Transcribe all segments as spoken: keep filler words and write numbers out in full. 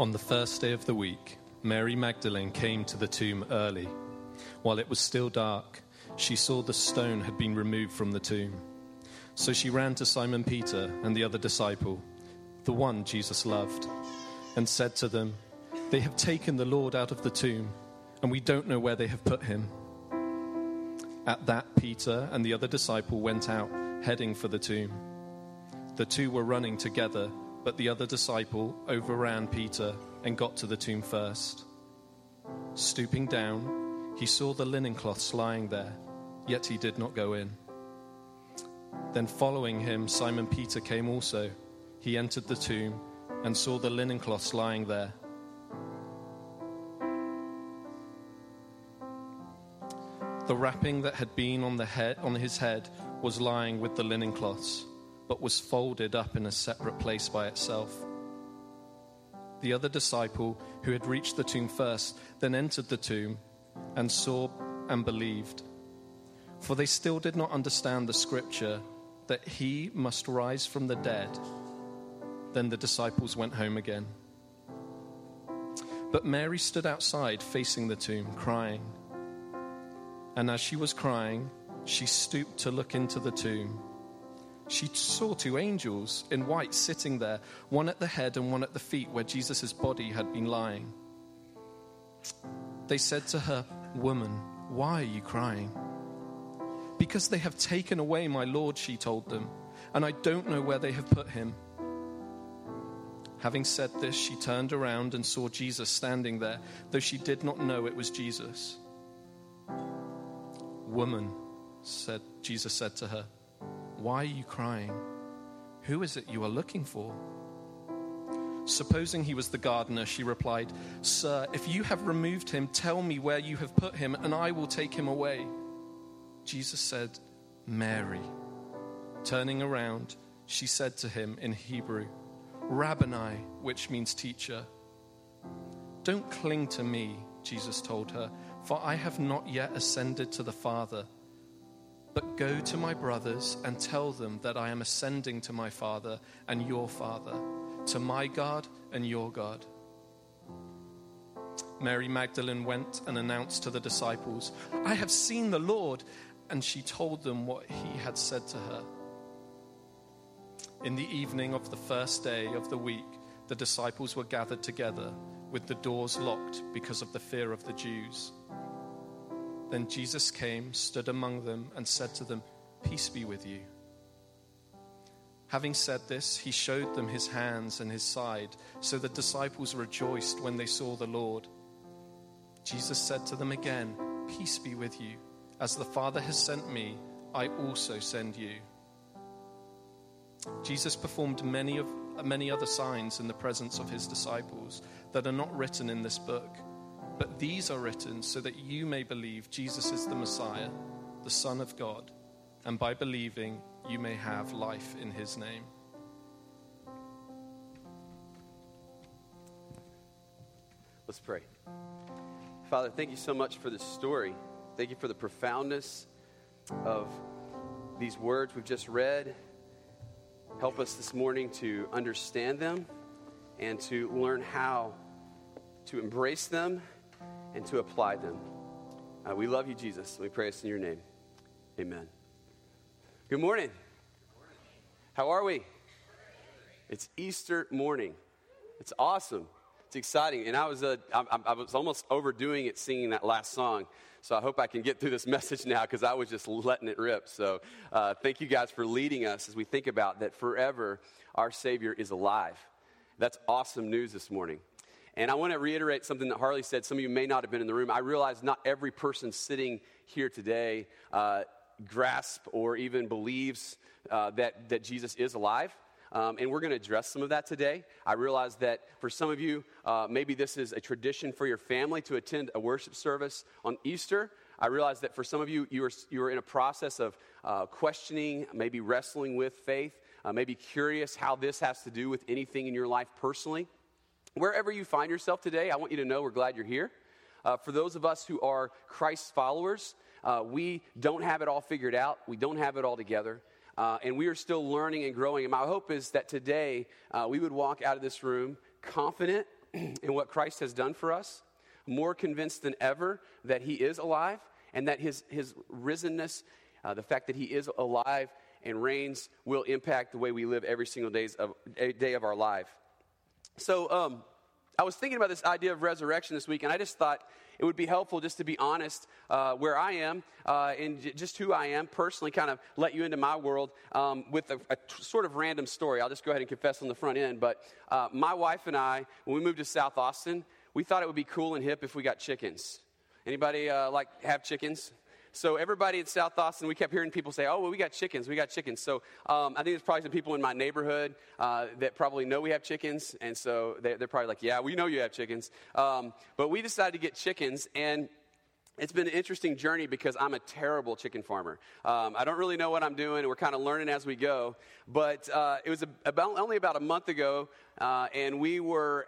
On the first day of the week, Mary Magdalene came to the tomb early. While it was still dark, she saw the stone had been removed from the tomb. So she ran to Simon Peter and the other disciple, the one Jesus loved, and said to them, "They have taken the Lord out of the tomb, and we don't know where they have put him." At that, Peter and the other disciple went out, heading for the tomb. The two were running together, but the other disciple overran Peter and got to the tomb first. Stooping down, he saw the linen cloths lying there, yet he did not go in. Then following him, Simon Peter came also. He entered the tomb and saw the linen cloths lying there. The wrapping that had been on the head, on his head was lying with the linen cloths, but was folded up in a separate place by itself. The other disciple, who had reached the tomb first, then entered the tomb and saw and believed. For they still did not understand the scripture that he must rise from the dead. Then the disciples went home again. But Mary stood outside facing the tomb, crying. And as she was crying, she stooped to look into the tomb. She saw two angels in white sitting there, one at the head and one at the feet where Jesus' body had been lying. They said to her, "Woman, why are you crying?" "Because they have taken away my Lord," she told them, "and I don't know where they have put him." Having said this, she turned around and saw Jesus standing there, though she did not know it was Jesus. "Woman," said Jesus said to her, "why are you crying? Who is it you are looking for?" Supposing he was the gardener, she replied, "Sir, if you have removed him, tell me where you have put him, and I will take him away." Jesus said, "Mary." Turning around, she said to him in Hebrew, "Rabboni," which means teacher. "Don't cling to me," Jesus told her, "for I have not yet ascended to the Father. But go to my brothers and tell them that I am ascending to my Father and your Father, to my God and your God." Mary Magdalene went and announced to the disciples, "I have seen the Lord," and she told them what he had said to her. In the evening of the first day of the week, the disciples were gathered together with the doors locked because of the fear of the Jews. Then Jesus came, stood among them, and said to them, "Peace be with you." Having said this, he showed them his hands and his side, so the disciples rejoiced when they saw the Lord. Jesus said to them again, "Peace be with you. As the Father has sent me, I also send you." Jesus performed many of many other signs in the presence of his disciples that are not written in this book. But these are written so that you may believe Jesus is the Messiah, the Son of God, and by believing you may have life in his name. Let's pray. Father, thank you so much for this story. Thank you for the profoundness of these words we've just read. Help us this morning to understand them and to learn how to embrace them and to apply them. Uh, we love you, Jesus. We pray this in your name. Amen. Good morning. Good morning. How are we? It's Easter morning. It's awesome. It's exciting. And I was uh, I, I was almost overdoing it singing that last song. So I hope I can get through this message now because I was just letting it rip. So uh, thank you guys for leading us as we think about that forever our Savior is alive. That's awesome news this morning. And I want to reiterate something that Harley said. Some of you may not have been in the room. I realize not every person sitting here today uh, grasps or even believes uh, that, that Jesus is alive. Um, and we're going to address some of that today. I realize that for some of you, uh, maybe this is a tradition for your family to attend a worship service on Easter. I realize that for some of you, you are, you are in a process of uh, questioning, maybe wrestling with faith, uh, maybe curious how this has to do with anything in your life personally. Wherever you find yourself today, I want you to know we're glad you're here. Uh, for those of us who are Christ followers, uh, we don't have it all figured out. We don't have it all together. Uh, and we are still learning and growing. And my hope is that today uh, we would walk out of this room confident in what Christ has done for us, more convinced than ever that he is alive and that his, his risenness, uh, the fact that he is alive and reigns, will impact the way we live every single days of, day of our life. So um, I was thinking about this idea of resurrection this week, and I just thought it would be helpful just to be honest uh, where I am uh, and j- just who I am personally, kind of let you into my world um, with a, a t- sort of random story. I'll just go ahead and confess on the front end. But uh, my wife and I, when we moved to South Austin, we thought it would be cool and hip if we got chickens. Anybody uh, like have chickens? So everybody at South Austin, we kept hearing people say, oh, well, we got chickens, we got chickens. So um, I think there's probably some people in my neighborhood uh, that probably know we have chickens. And so they, they're probably like, yeah, we know you have chickens. Um, but we decided to get chickens, and it's been an interesting journey because I'm a terrible chicken farmer. Um, I don't really know what I'm doing. We're kind of learning as we go. But uh, it was about only about a month ago, uh, and we were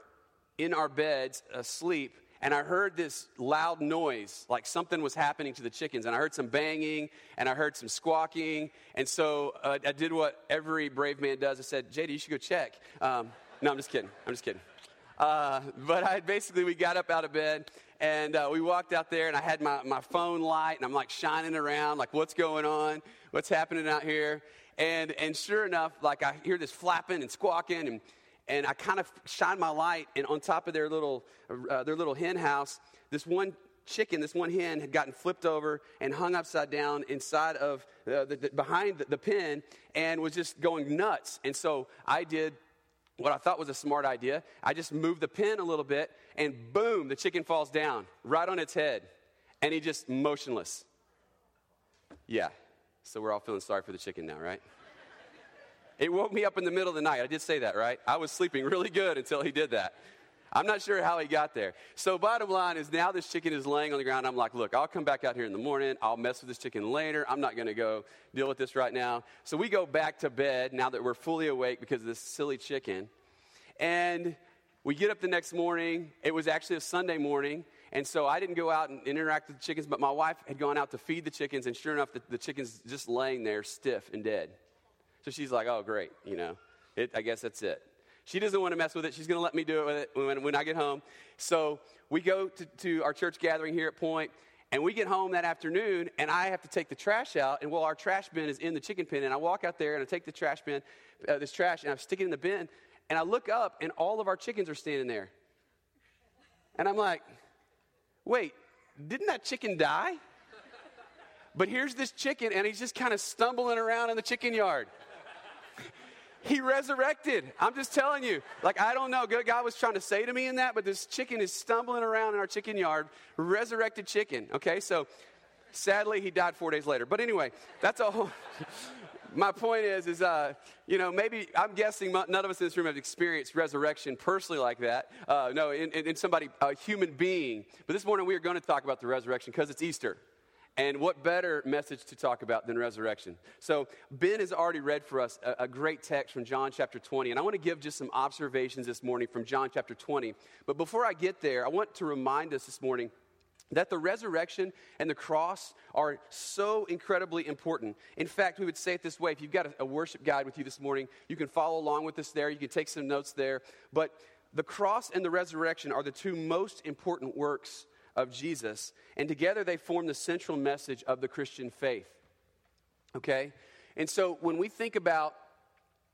in our beds asleep, and I heard this loud noise, like something was happening to the chickens. And I heard some banging, and I heard some squawking. And so uh, I did what every brave man does. I said, J D, you should go check. Um, no, I'm just kidding. I'm just kidding. Uh, but I basically, we got up out of bed, and uh, we walked out there, and I had my, my phone light, and I'm like shining around, like, what's going on? What's happening out here? And and sure enough, like I hear this flapping and squawking, and And I kind of shine my light, and on top of their little uh, their little hen house, this one chicken, this one hen had gotten flipped over and hung upside down inside of uh, the, the, behind the, the pen, and was just going nuts. And so I did what I thought was a smart idea. I just moved the pen a little bit, and boom, the chicken falls down right on its head, and he just motionless. Yeah, so we're all feeling sorry for the chicken now, right? It woke me up in the middle of the night. I did say that, right? I was sleeping really good until he did that. I'm not sure how he got there. So bottom line is, now this chicken is laying on the ground. I'm like, look, I'll come back out here in the morning. I'll mess with this chicken later. I'm not going to go deal with this right now. So we go back to bed now that we're fully awake because of this silly chicken. And we get up the next morning. It was actually a Sunday morning. And so I didn't go out and interact with the chickens, but my wife had gone out to feed the chickens. And sure enough, the, the chicken's just laying there stiff and dead. So she's like, oh, great, you know, it, I guess that's it. She doesn't want to mess with it. She's going to let me do it, with it when, when I get home. So we go to, to our church gathering here at Point, and we get home that afternoon, and I have to take the trash out. And, well, our trash bin is in the chicken pen, and I walk out there, and I take the trash bin, uh, this trash, and I stick it in the bin, and I look up, and all of our chickens are standing there. And I'm like, wait, didn't that chicken die? But here's this chicken, and he's just kind of stumbling around in the chicken yard. He resurrected. I'm just telling you. Like, I don't know. God was trying to say to me in that, but this chicken is stumbling around in our chicken yard. Resurrected chicken. Okay, so sadly, he died four days later. But anyway, that's a whole... My point is, is uh, you know, maybe I'm guessing none of us in this room have experienced resurrection personally like that. Uh, no, in, in somebody, a human being. But this morning, we are going to talk about the resurrection because it's Easter. And what better message to talk about than resurrection? So Ben has already read for us a, a great text from John chapter twenty. And I want to give just some observations this morning from John chapter twenty. But before I get there, I want to remind us this morning that the resurrection and the cross are so incredibly important. In fact, we would say it this way. If you've got a, a worship guide with you this morning, you can follow along with us there. You can take some notes there. But the cross and the resurrection are the two most important works of Jesus, and together they form the central message of the Christian faith, okay? And so when we think about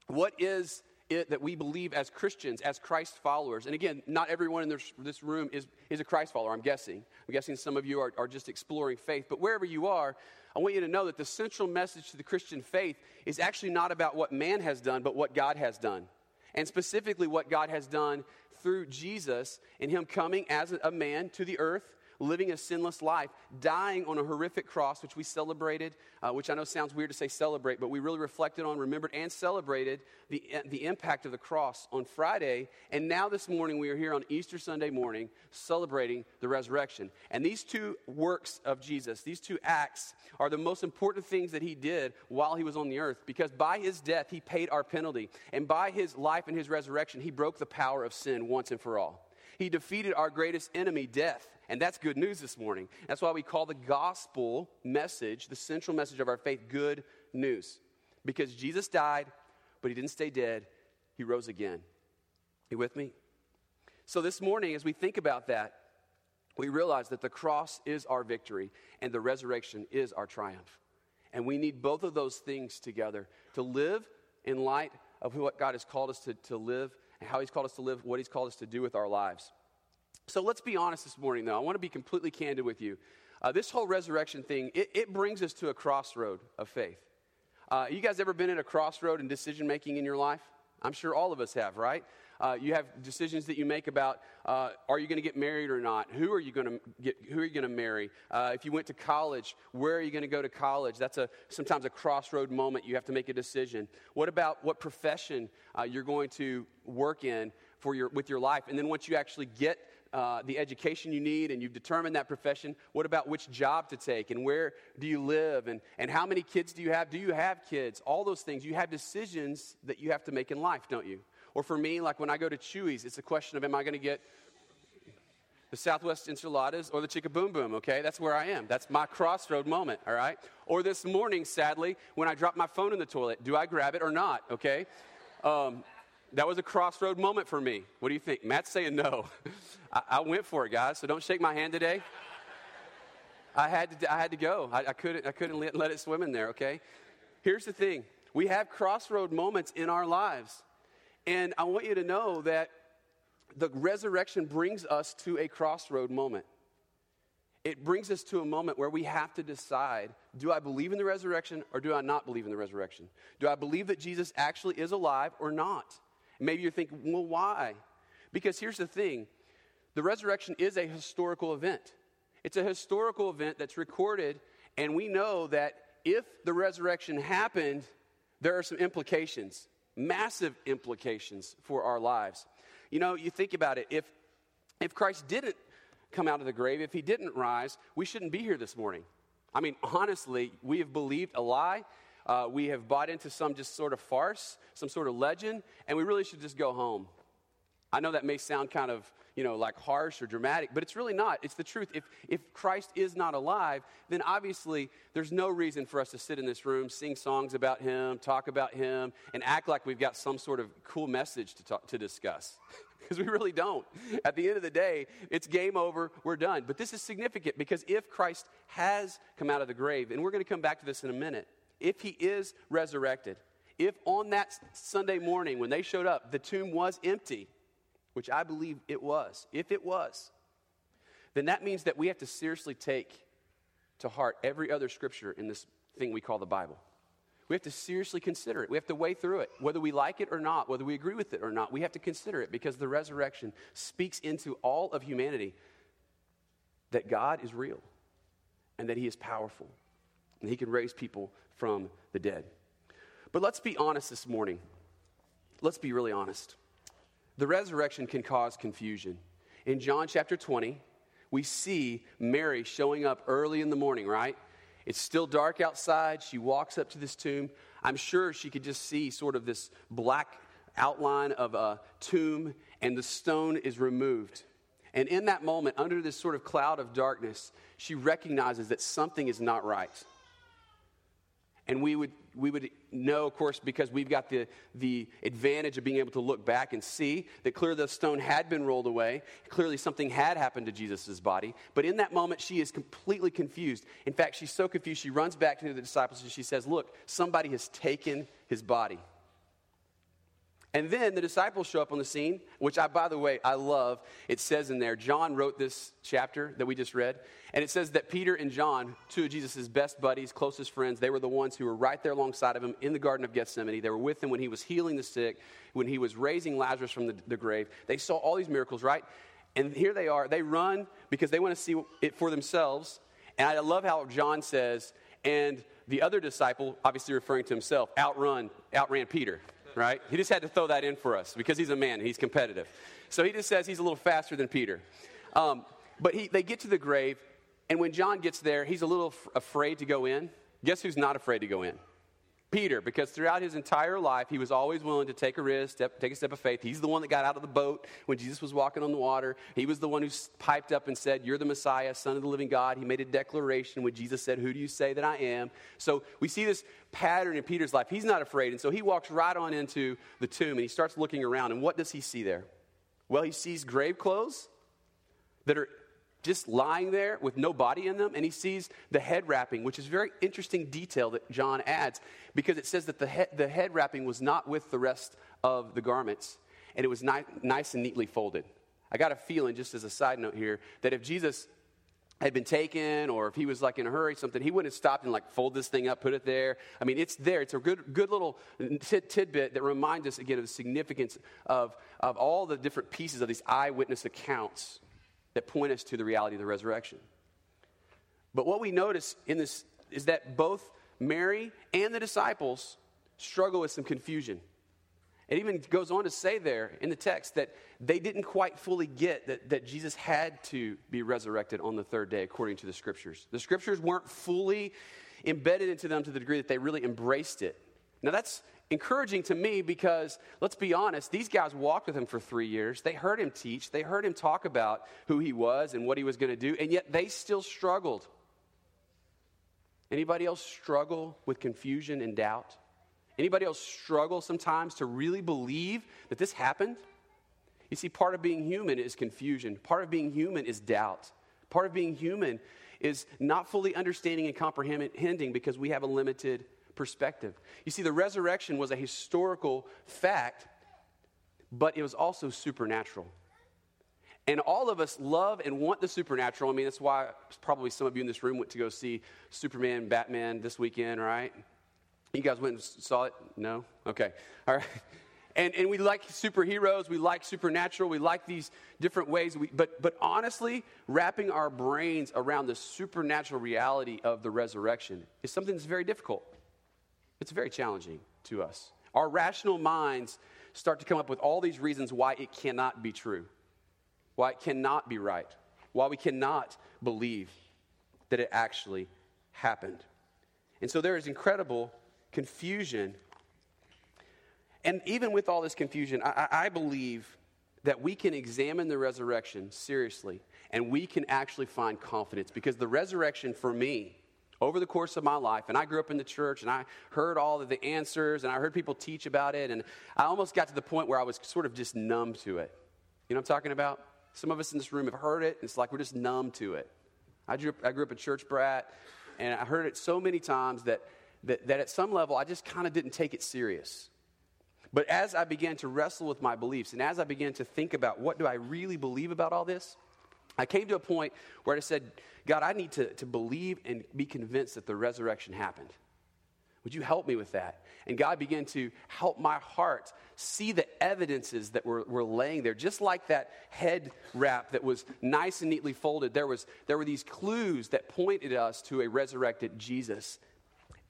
what is it that we believe as Christians, as Christ followers, and again, not everyone in this, this room is, is a Christ follower, I'm guessing. I'm guessing some of you are, are just exploring faith, but wherever you are, I want you to know that the central message to the Christian faith is actually not about what man has done, but what God has done, and specifically what God has done through Jesus and him coming as a man to the earth, living a sinless life, dying on a horrific cross, which we celebrated, uh, which I know sounds weird to say celebrate, but we really reflected on, remembered, and celebrated the, the impact of the cross on Friday. And now this morning, we are here on Easter Sunday morning celebrating the resurrection. And these two works of Jesus, these two acts, are the most important things that he did while he was on the earth, because by his death, he paid our penalty. And by his life and his resurrection, he broke the power of sin once and for all. He defeated our greatest enemy, death. And that's good news this morning. That's why we call the gospel message, the central message of our faith, good news. Because Jesus died, but he didn't stay dead. He rose again. You with me? So this morning, as we think about that, we realize that the cross is our victory and the resurrection is our triumph. And we need both of those things together to live in light of what God has called us to, to live, and how he's called us to live, what he's called us to do with our lives. So let's be honest this morning, though. I want to be completely candid with you. Uh, this whole resurrection thing, it, it brings us to a crossroad of faith. Uh, you guys ever been at a crossroad in decision-making in your life? I'm sure all of us have, right? Uh, you have decisions that you make about, uh, are you going to get married or not? Who are you going to get? Who are you going to marry? Uh, if you went to college, where are you going to go to college? That's a sometimes a crossroad moment. You have to make a decision. What about what profession uh, you're going to work in for your with your life? And then once you actually get Uh, the education you need and you've determined that profession, what about which job to take and where do you live and, and how many kids do you have? Do you have kids? All those things. You have decisions that you have to make in life, don't you? Or for me, like when I go to Chewy's, it's a question of am I going to get the Southwest enchiladas or the Chicka Boom Boom, okay? That's where I am. That's my crossroad moment, all right? Or this morning, sadly, when I drop my phone in the toilet, do I grab it or not, okay? Um That was a crossroad moment for me. What do you think? Matt's saying no. I, I went for it, guys. So don't shake my hand today. I had to. I had to go. I, I couldn't. I couldn't let, let it swim in there. Okay. Here's the thing. We have crossroad moments in our lives, and I want you to know that the resurrection brings us to a crossroad moment. It brings us to a moment where we have to decide, do I believe in the resurrection or do I not believe in the resurrection? Do I believe that Jesus actually is alive or not? Maybe you're thinking, well, why? Because here's the thing. The resurrection is a historical event. It's a historical event that's recorded, and we know that if the resurrection happened, there are some implications, massive implications for our lives. You know, you think about it. If if Christ didn't come out of the grave, if he didn't rise, we shouldn't be here this morning. I mean, honestly, we have believed a lie. Uh, we have bought into some just sort of farce, some sort of legend, and we really should just go home. I know that may sound kind of, you know, like harsh or dramatic, but it's really not. It's the truth. If if Christ is not alive, then obviously there's no reason for us to sit in this room, sing songs about him, talk about him, and act like we've got some sort of cool message to talk, to discuss, because we really don't. At the end of the day, it's game over. We're done. But this is significant because if Christ has come out of the grave, and we're going to come back to this in a minute, if he is resurrected, if on that Sunday morning when they showed up, the tomb was empty, which I believe it was, if it was, then that means that we have to seriously take to heart every other scripture in this thing we call the Bible. We have to seriously consider it. We have to weigh through it, whether we like it or not, whether we agree with it or not. We have to consider it because the resurrection speaks into all of humanity that God is real and that he is powerful. And he can raise people from the dead. But let's be honest this morning. Let's be really honest. The resurrection can cause confusion. In John chapter twenty, we see Mary showing up early in the morning, right? It's still dark outside. She walks up to this tomb. I'm sure she could just see sort of this black outline of a tomb, and the stone is removed. And in that moment, under this sort of cloud of darkness, she recognizes that something is not right. And we would we would know, of course, because we've got the, the advantage of being able to look back and see that clearly the stone had been rolled away. Clearly something had happened to Jesus' body. But in that moment, she is completely confused. In fact, she's so confused, she runs back to the disciples and she says, look, somebody has taken his body. And then the disciples show up on the scene, which I, by the way, I love. It says in there, John wrote this chapter that we just read, and it says that Peter and John, two of Jesus' best buddies, closest friends, they were the ones who were right there alongside of him in the Garden of Gethsemane. They were with him when he was healing the sick, when he was raising Lazarus from the, the grave. They saw all these miracles, right? And here they are. They run because they want to see it for themselves. And I love how John says, and the other disciple, obviously referring to himself, outrun, outran Peter. Right? He just had to throw that in for us because he's a man and he's competitive. So he just says he's a little faster than Peter. Um, but he, they get to the grave, and when John gets there, he's a little f- afraid to go in. Guess who's not afraid to go in? Peter, because throughout his entire life, he was always willing to take a risk, step, take a step of faith. He's the one that got out of the boat when Jesus was walking on the water. He was the one who piped up and said, you're the Messiah, Son of the living God. He made a declaration when Jesus said, who do you say that I am? So we see this pattern in Peter's life. He's not afraid, and so he walks right on into the tomb, and he starts looking around, and what does he see there? Well, he sees grave clothes that are just lying there with no body in them, and he sees the head wrapping, which is a very interesting detail that John adds, because it says that the head, the head wrapping was not with the rest of the garments, and it was ni- nice and neatly folded. I got a feeling, just as a side note here, that if Jesus had been taken, or if he was like in a hurry, something, he wouldn't have stopped and like fold this thing up, put it there. I mean, it's there. It's a good, good little t- tidbit that reminds us again of the significance of of all the different pieces of these eyewitness accounts that point us to the reality of the resurrection. But what we notice in this is that both Mary and the disciples struggle with some confusion. It even goes on to say there in the text that they didn't quite fully get that, that Jesus had to be resurrected on the third day according to the scriptures. The scriptures weren't fully embedded into them to the degree that they really embraced it. Now that's encouraging to me because, let's be honest, these guys walked with him for three years. They heard him teach. They heard him talk about who he was and what he was going to do, and yet they still struggled. Anybody else struggle with confusion and doubt? Anybody else struggle sometimes to really believe that this happened? You see, part of being human is confusion. Part of being human is doubt. Part of being human is not fully understanding and comprehending because we have a limited perspective. You see, the resurrection was a historical fact, but it was also supernatural. And all of us love and want the supernatural. I mean, that's why probably some of you in this room went to go see Superman, Batman this weekend, right? You guys went and saw it? No? Okay. All right. And and we like superheroes. We like supernatural. We like these different ways. We, but but honestly, wrapping our brains around the supernatural reality of the resurrection is something that's very difficult. It's very challenging to us. Our rational minds start to come up with all these reasons why it cannot be true, why it cannot be right, why we cannot believe that it actually happened. And so there is incredible confusion. And even with all this confusion, I, I believe that we can examine the resurrection seriously, and we can actually find confidence, because the resurrection for me, over the course of my life, and I grew up in the church, and I heard all of the answers, and I heard people teach about it, and I almost got to the point where I was sort of just numb to it. You know what I'm talking about? Some of us in this room have heard it, and it's like we're just numb to it. I grew up, I grew up a church brat, and I heard it so many times that That, that at some level, I just kind of didn't take it serious. But as I began to wrestle with my beliefs, and as I began to think about what do I really believe about all this, I came to a point where I said, God, I need to, to believe and be convinced that the resurrection happened. Would you help me with that? And God began to help my heart see the evidences that were, were laying there. Just like that head wrap that was nice and neatly folded, there was there were these clues that pointed us to a resurrected Jesus.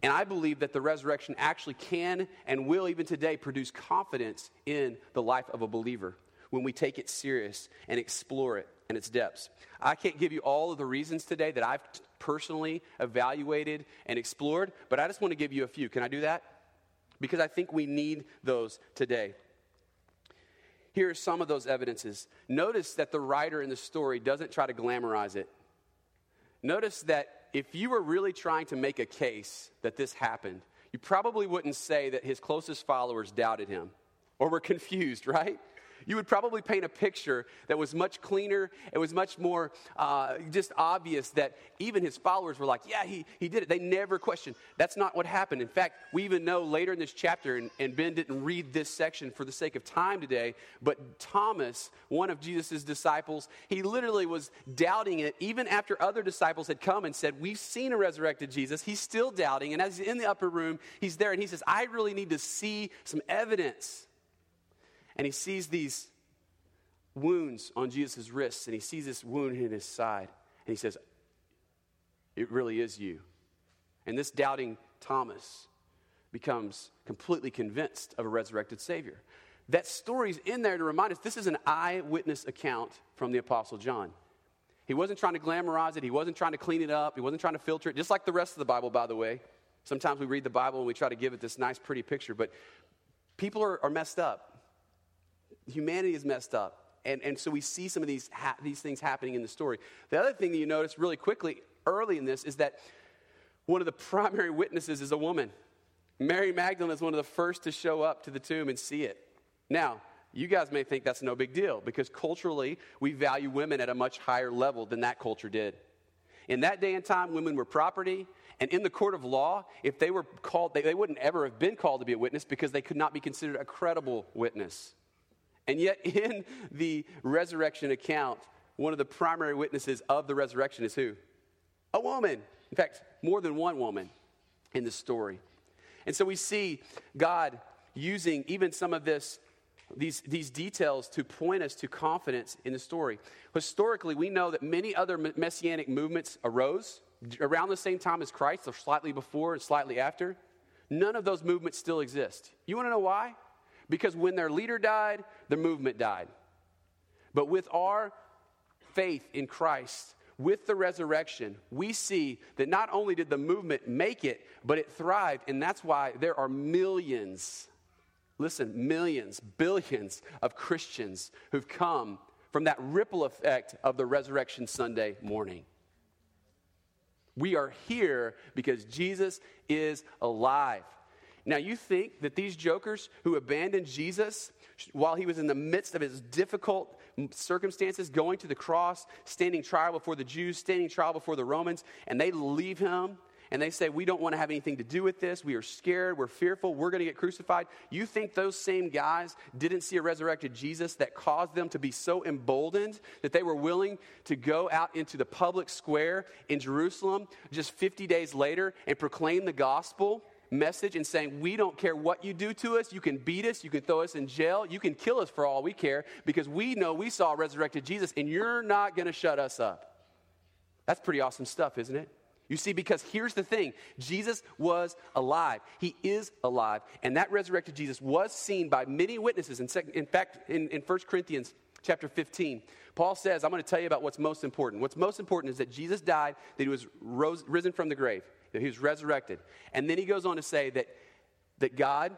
And I believe that the resurrection actually can and will even today produce confidence in the life of a believer when we take it serious and explore it in its depths. I can't give you all of the reasons today that I've personally evaluated and explored, but I just want to give you a few. Can I do that? Because I think we need those today. Here are some of those evidences. Notice that the writer in the story doesn't try to glamorize it. Notice that if you were really trying to make a case that this happened, you probably wouldn't say that his closest followers doubted him or were confused, right? You would probably paint a picture that was much cleaner. It was much more uh, just obvious that even his followers were like, yeah, he he did it. They never questioned. That's not what happened. In fact, we even know later in this chapter, and, and Ben didn't read this section for the sake of time today, but Thomas, one of Jesus' disciples, he literally was doubting it even after other disciples had come and said, we've seen a resurrected Jesus. He's still doubting. And as he's in the upper room, he's there, and he says, I really need to see some evidence. And he sees these wounds on Jesus' wrists, and he sees this wound in his side. And he says, it really is you. And this doubting Thomas becomes completely convinced of a resurrected Savior. That story's in there to remind us this is an eyewitness account from the Apostle John. He wasn't trying to glamorize it. He wasn't trying to clean it up. He wasn't trying to filter it, just like the rest of the Bible, by the way. Sometimes we read the Bible and we try to give it this nice, pretty picture, but people are, are messed up. Humanity is messed up, and, and so we see some of these ha- these things happening in the story. The other thing that you notice really quickly early in this is that one of the primary witnesses is a woman. Mary Magdalene is one of the first to show up to the tomb and see it. Now, You guys may think that's no big deal because culturally we value women at a much higher level than that culture did. In that day and time, women were property, and in the court of law, if they were called, they, they wouldn't ever have been called to be a witness because they could not be considered a credible witness. And yet in the resurrection account, one of the primary witnesses of the resurrection is who? A woman. In fact, more than one woman in the story. And so we see God using even some of this, these, these details to point us to confidence in the story. Historically, we know that many other messianic movements arose around the same time as Christ, or slightly before and slightly after. None of those movements still exist. You want to know why? Because when their leader died, their movement died. But with our faith in Christ, with the resurrection, we see that not only did the movement make it, but it thrived. And that's why there are millions, listen, millions, billions of Christians who've come from that ripple effect of the resurrection Sunday morning. We are here because Jesus is alive. Now, you think that these jokers who abandoned Jesus while he was in the midst of his difficult circumstances, going to the cross, standing trial before the Jews, standing trial before the Romans, and they leave him and they say, we don't want to have anything to do with this. We are scared. We're fearful. We're going to get crucified. You think those same guys didn't see a resurrected Jesus that caused them to be so emboldened that they were willing to go out into the public square in Jerusalem just fifty days later and proclaim the gospel message and saying, we don't care what you do to us. You can beat us. You can throw us in jail. You can kill us for all we care because we know we saw resurrected Jesus and you're not going to shut us up. That's pretty awesome stuff, isn't it? You see, because here's the thing. Jesus was alive. He is alive. And that resurrected Jesus was seen by many witnesses. In, sec- in fact, in, in First Corinthians chapter fifteen, Paul says, I'm going to tell you about what's most important. What's most important is that Jesus died, that he was rose, risen from the grave, that he was resurrected. And then he goes on to say that, that God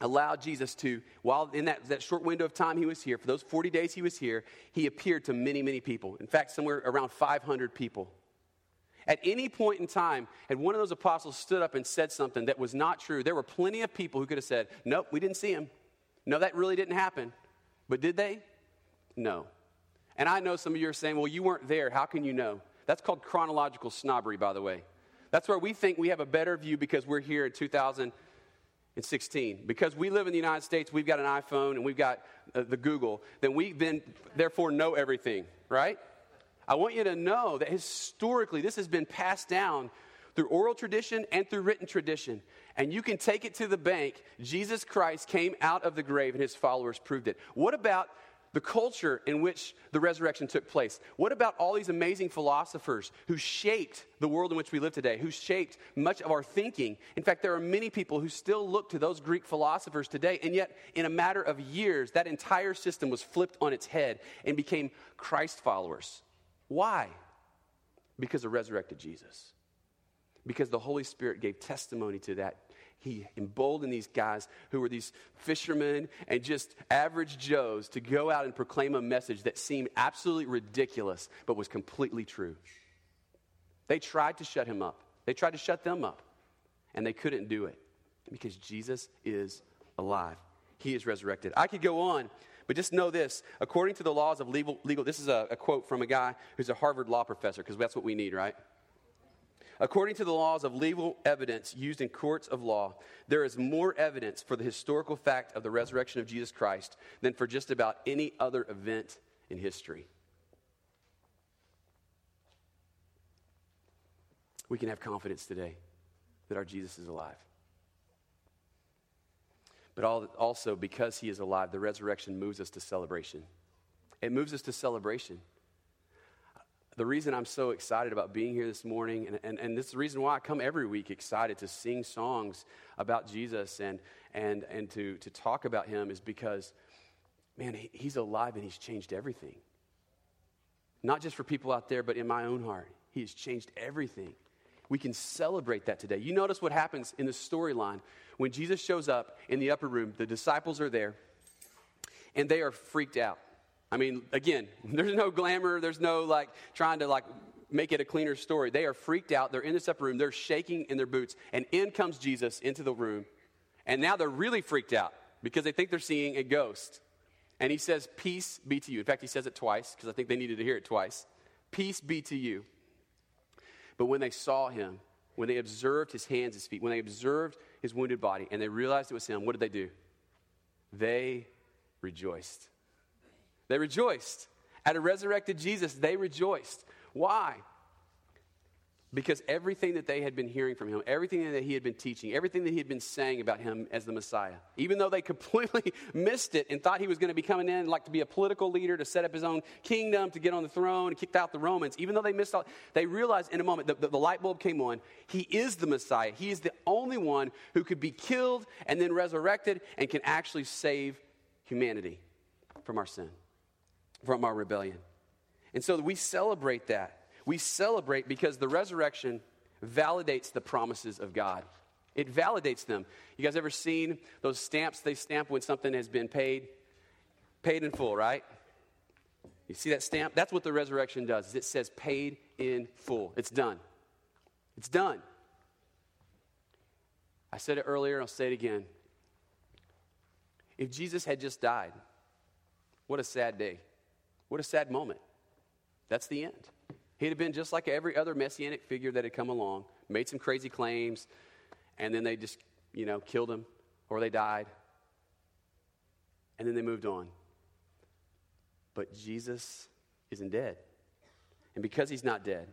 allowed Jesus to, while in that, that short window of time he was here, for those forty days he was here, he appeared to many, many people. In fact, somewhere around five hundred people. At any point in time, had one of those apostles stood up and said something that was not true, there were plenty of people who could have said, nope, we didn't see him. No, that really didn't happen. But did they? No. And I know some of you are saying, well, you weren't there. How can you know? That's called chronological snobbery, by the way. That's where we think we have a better view because we're here in two thousand sixteen. Because we live in the United States, we've got an iPhone and we've got uh, the Google, then we then therefore know everything, right? I want you to know that historically this has been passed down through oral tradition and through written tradition. And you can take it to the bank. Jesus Christ came out of the grave and his followers proved it. What about the culture in which the resurrection took place? What about all these amazing philosophers who shaped the world in which we live today, who shaped much of our thinking? In fact, there are many people who still look to those Greek philosophers today, and yet in a matter of years, that entire system was flipped on its head and became Christ followers. Why? Because of resurrected Jesus. Because the Holy Spirit gave testimony to that. He emboldened these guys who were these fishermen and just average Joes to go out and proclaim a message that seemed absolutely ridiculous, but was completely true. They tried to shut him up. They tried to shut them up, and they couldn't do it because Jesus is alive. He is resurrected. I could go on, but just know this. According to the laws of legal, legal this is a, a quote from a guy who's a Harvard law professor because that's what we need, right? According to the laws of legal evidence used in courts of law, there is more evidence for the historical fact of the resurrection of Jesus Christ than for just about any other event in history. We can have confidence today that our Jesus is alive. But also, because he is alive, the resurrection moves us to celebration. It moves us to celebration. The reason I'm so excited about being here this morning, and, and, and this is the reason why I come every week excited to sing songs about Jesus and and and to, to talk about him, is because, man, he, he's alive and he's changed everything. Not just for people out there, but in my own heart. He has changed everything. We can celebrate that today. You notice what happens in the storyline. When Jesus shows up in the upper room, the disciples are there, and they are freaked out. I mean, again, there's no glamour. There's no, like, trying to, like, make it a cleaner story. They are freaked out. They're in this upper room. They're shaking in their boots. And in comes Jesus into the room. And now they're really freaked out because they think they're seeing a ghost. And he says, peace be to you. In fact, he says it twice because I think they needed to hear it twice. Peace be to you. But when they saw him, when they observed his hands, his feet, when they observed his wounded body, and they realized it was him, what did they do? They rejoiced. They rejoiced. At a resurrected Jesus, they rejoiced. Why? Because everything that they had been hearing from him, everything that he had been teaching, everything that he had been saying about him as the Messiah, even though they completely missed it and thought he was going to be coming in like to be a political leader, to set up his own kingdom, to get on the throne, and kicked out the Romans, even though they missed all, they realized in a moment that the, the light bulb came on. He is the Messiah. He is the only one who could be killed and then resurrected and can actually save humanity from our sin, from our rebellion. And so we celebrate that. We celebrate because the resurrection validates the promises of God. It validates them. You guys ever seen those stamps they stamp when something has been paid? Paid in full, right? You see that stamp? That's what the resurrection does, is it says paid in full. It's done. It's done. I said it earlier, and I'll say it again. If Jesus had just died, what a sad day. What a sad moment. That's the end. He'd have been just like every other messianic figure that had come along, made some crazy claims, and then they just, you know, killed him, or they died, and then they moved on. But Jesus isn't dead. And because he's not dead,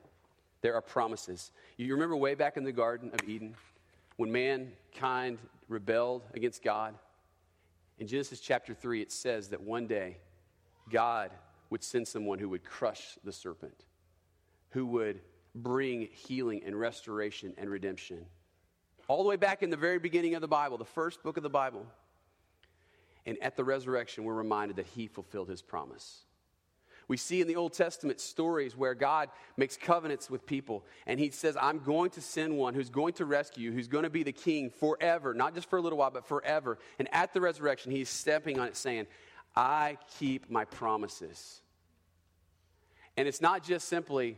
there are promises. You remember way back in the Garden of Eden, when mankind rebelled against God? In Genesis chapter three, it says that one day, God would send someone who would crush the serpent, who would bring healing and restoration and redemption. All the way back in the very beginning of the Bible, the first book of the Bible. And at the resurrection, we're reminded that he fulfilled his promise. We see in the Old Testament stories where God makes covenants with people, and he says, I'm going to send one who's going to rescue you, who's going to be the king forever, not just for a little while, but forever. And at the resurrection, he's stepping on it saying, I keep my promises. And it's not just simply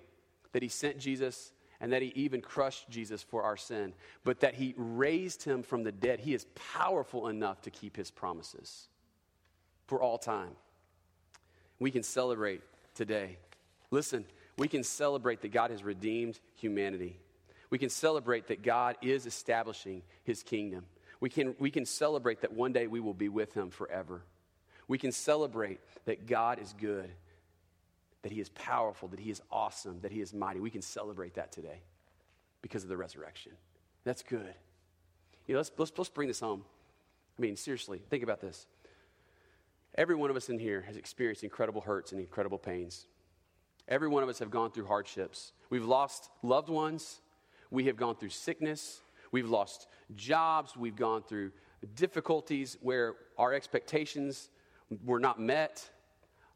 that he sent Jesus and that he even crushed Jesus for our sin, but that he raised him from the dead. He is powerful enough to keep his promises for all time. We can celebrate today. Listen, we can celebrate that God has redeemed humanity. We can celebrate that God is establishing his kingdom. We can, we can celebrate that one day we will be with him forever. We can celebrate that God is good, that he is powerful, that he is awesome, that he is mighty. We can celebrate that today because of the resurrection. That's good. You know, let's, let's, let's bring this home. I mean, seriously, think about this. Every one of us in here has experienced incredible hurts and incredible pains. Every one of us have gone through hardships. We've lost loved ones. We have gone through sickness. We've lost jobs. We've gone through difficulties where our expectations were not met.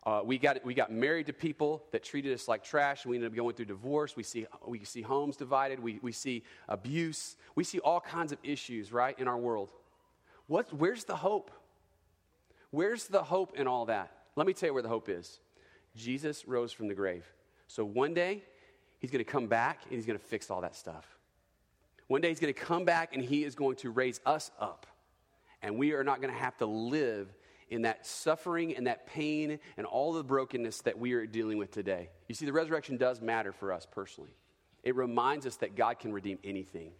Uh, we got we got married to people that treated us like trash. We ended up going through divorce. We see we see homes divided. We we see abuse. We see all kinds of issues, right, in our world. What? Where's the hope? Where's the hope in all that? Let me tell you where the hope is. Jesus rose from the grave. So one day he's going to come back and he's going to fix all that stuff. One day he's going to come back and he is going to raise us up, and we are not going to have to live in that suffering and that pain and all the brokenness that we are dealing with today. You see, the resurrection does matter for us personally. It reminds us that God can redeem anything,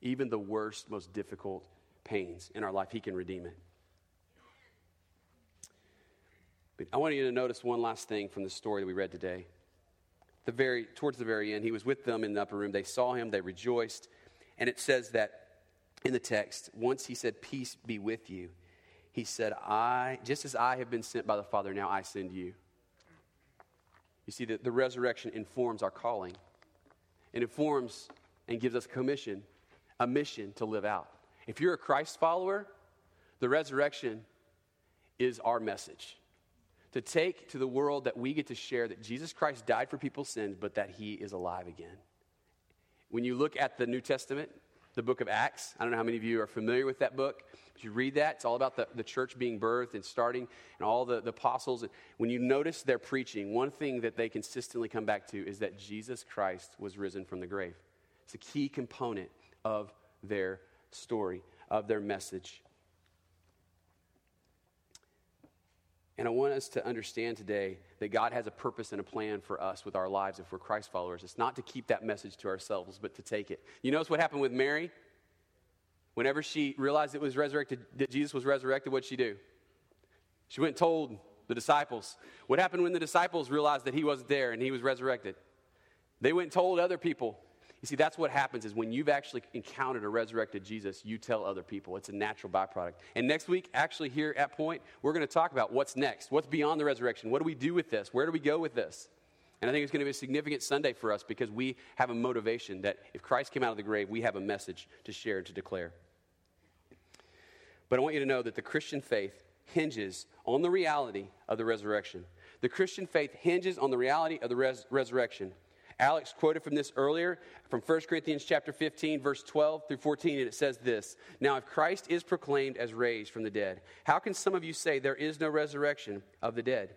even the worst, most difficult pains in our life. He can redeem it. But I want you to notice one last thing from the story that we read today. The very towards the very end, he was with them in the upper room. They saw him, they rejoiced, and it says that in the text, once he said, "Peace be with you," he said, I, just as I have been sent by the Father, now I send you. You see, that the resurrection informs our calling. It informs and gives us commission, a mission to live out. If you're a Christ follower, the resurrection is our message to take to the world, that we get to share that Jesus Christ died for people's sins, but that he is alive again. When you look at the New Testament, the book of Acts, I don't know how many of you are familiar with that book, but you read that, it's all about the, the church being birthed and starting, and all the, the apostles. When you notice their preaching, one thing that they consistently come back to is that Jesus Christ was risen from the grave. It's a key component of their story, of their message. And I want us to understand today that God has a purpose and a plan for us with our lives if we're Christ followers. It's not to keep that message to ourselves, but to take it. You notice what happened with Mary? Whenever she realized it was resurrected, that Jesus was resurrected, what'd she do? She went and told the disciples. What happened when the disciples realized that he wasn't there and he was resurrected? They went and told other people. You see, that's what happens is when you've actually encountered a resurrected Jesus, you tell other people. It's a natural byproduct. And next week, actually here at Point, we're going to talk about what's next. What's beyond the resurrection? What do we do with this? Where do we go with this? And I think it's going to be a significant Sunday for us because we have a motivation that if Christ came out of the grave, we have a message to share and to declare. But I want you to know that the Christian faith hinges on the reality of the resurrection. The Christian faith hinges on the reality of the res- resurrection. Alex quoted from this earlier, from First Corinthians chapter fifteen, verse twelve through fourteen, and it says this: "Now if Christ is proclaimed as raised from the dead, how can some of you say there is no resurrection of the dead?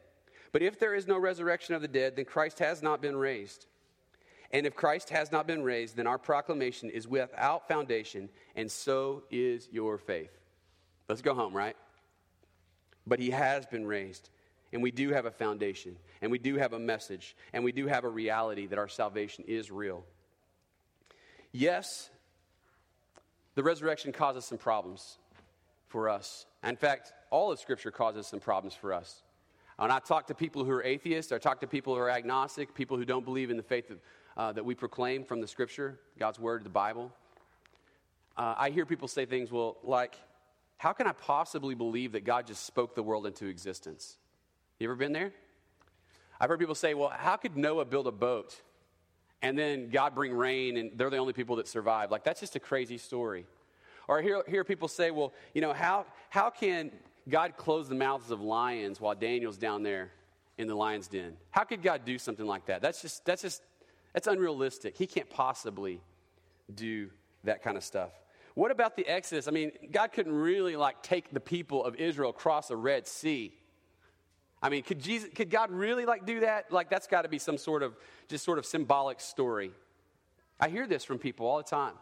But if there is no resurrection of the dead, then Christ has not been raised. And if Christ has not been raised, then our proclamation is without foundation, and so is your faith." Let's go home, right? But he has been raised, and we do have a foundation, and we do have a message, and we do have a reality that our salvation is real. Yes, the resurrection causes some problems for us. In fact, all of Scripture causes some problems for us. When I talk to people who are atheists, I talk to people who are agnostic, people who don't believe in the faith that, uh, that we proclaim from the Scripture, God's Word, the Bible. Uh, I hear people say things, well, like, how can I possibly believe that God just spoke the world into existence? You ever been there? I've heard people say, well, how could Noah build a boat and then God bring rain and they're the only people that survive? Like, that's just a crazy story. Or I hear, hear people say, well, you know, how, how can God close the mouths of lions while Daniel's down there in the lion's den? How could God do something like that? That's just, that's just, that's unrealistic. He can't possibly do that kind of stuff. What about the Exodus? I mean, God couldn't really, like, take the people of Israel across the Red Sea. I mean, could Jesus, could God really, like, do that? Like, that's got to be some sort of, just sort of symbolic story. I hear this from people all the time.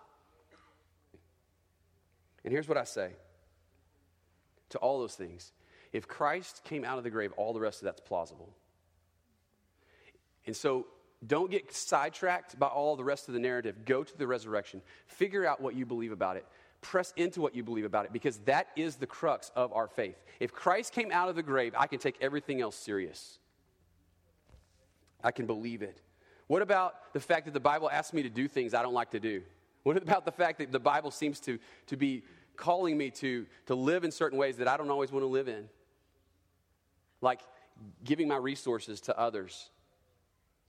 And here's what I say to all those things. If Christ came out of the grave, all the rest of that's plausible. And so, don't get sidetracked by all the rest of the narrative. Go to the resurrection. Figure out what you believe about it. Press into what you believe about it, because that is the crux of our faith. If Christ came out of the grave, I can take everything else serious. I can believe it. What about the fact that the Bible asks me to do things I don't like to do? What about the fact that the Bible seems to, to be calling me to, to live in certain ways that I don't always want to live in? Like giving my resources to others.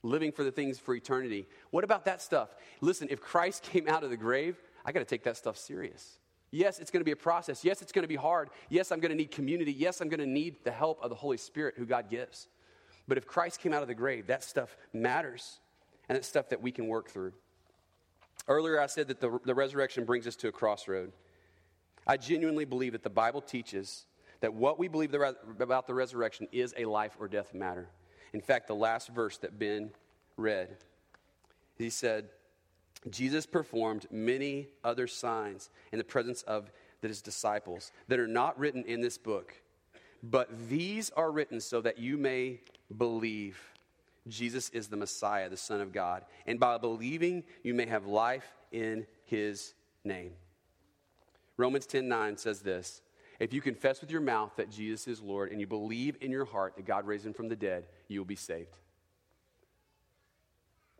Living for the things for eternity. What about that stuff? Listen, if Christ came out of the grave, I got to take that stuff serious. Yes, it's going to be a process. Yes, it's going to be hard. Yes, I'm going to need community. Yes, I'm going to need the help of the Holy Spirit who God gives. But if Christ came out of the grave, that stuff matters. And it's stuff that we can work through. Earlier, I said that the, the resurrection brings us to a crossroad. I genuinely believe that the Bible teaches that what we believe the, about the resurrection is a life or death matter. In fact, the last verse that Ben read, he said, Jesus performed many other signs in the presence of his disciples that are not written in this book, but these are written so that you may believe Jesus is the Messiah, the Son of God, and by believing you may have life in his name. Romans ten nine says this: if you confess with your mouth that Jesus is Lord and you believe in your heart that God raised him from the dead, you will be saved.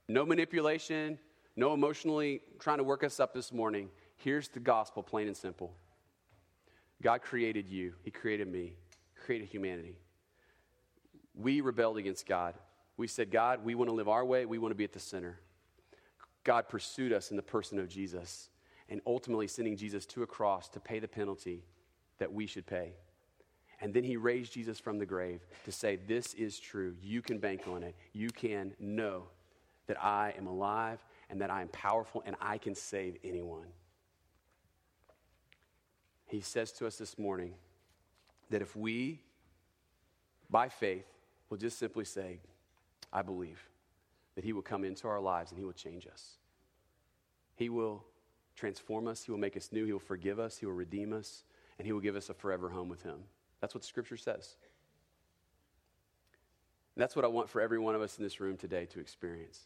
No manipulation, no emotionally trying to work us up this morning. Here's the gospel, plain and simple. God created you. He created me. He created humanity. We rebelled against God. We said, God, we want to live our way. We want to be at the center. God pursued us in the person of Jesus and ultimately sending Jesus to a cross to pay the penalty that we should pay. And then he raised Jesus from the grave to say, this is true. You can bank on it. You can know that I am alive and that I am powerful and I can save anyone. He says to us this morning that if we, by faith, will just simply say, I believe, that he will come into our lives and he will change us. He will transform us. He will make us new. He will forgive us. He will redeem us. And he will give us a forever home with him. That's what Scripture says. And that's what I want for every one of us in this room today to experience.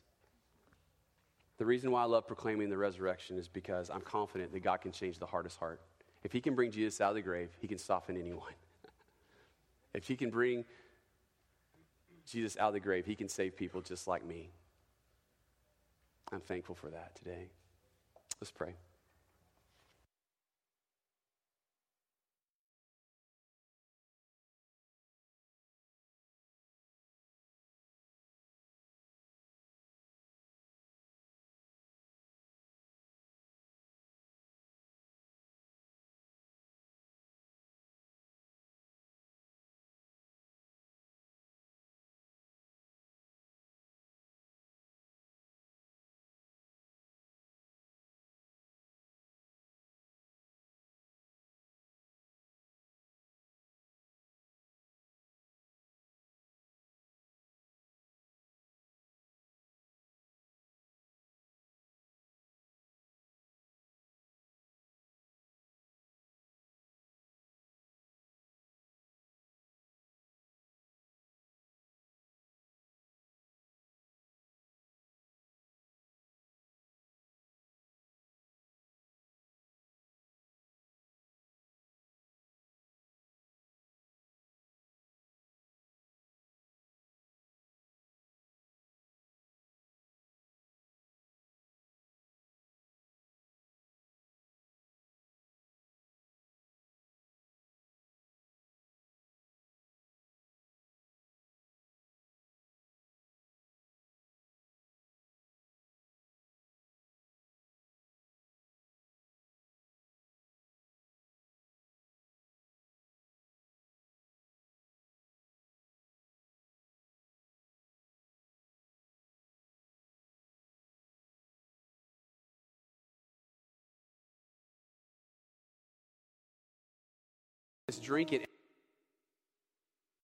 The reason why I love proclaiming the resurrection is because I'm confident that God can change the hardest heart. If he can bring Jesus out of the grave, he can soften anyone. If he can bring Jesus out of the grave, he can save people just like me. I'm thankful for that today. Let's pray. Drink it.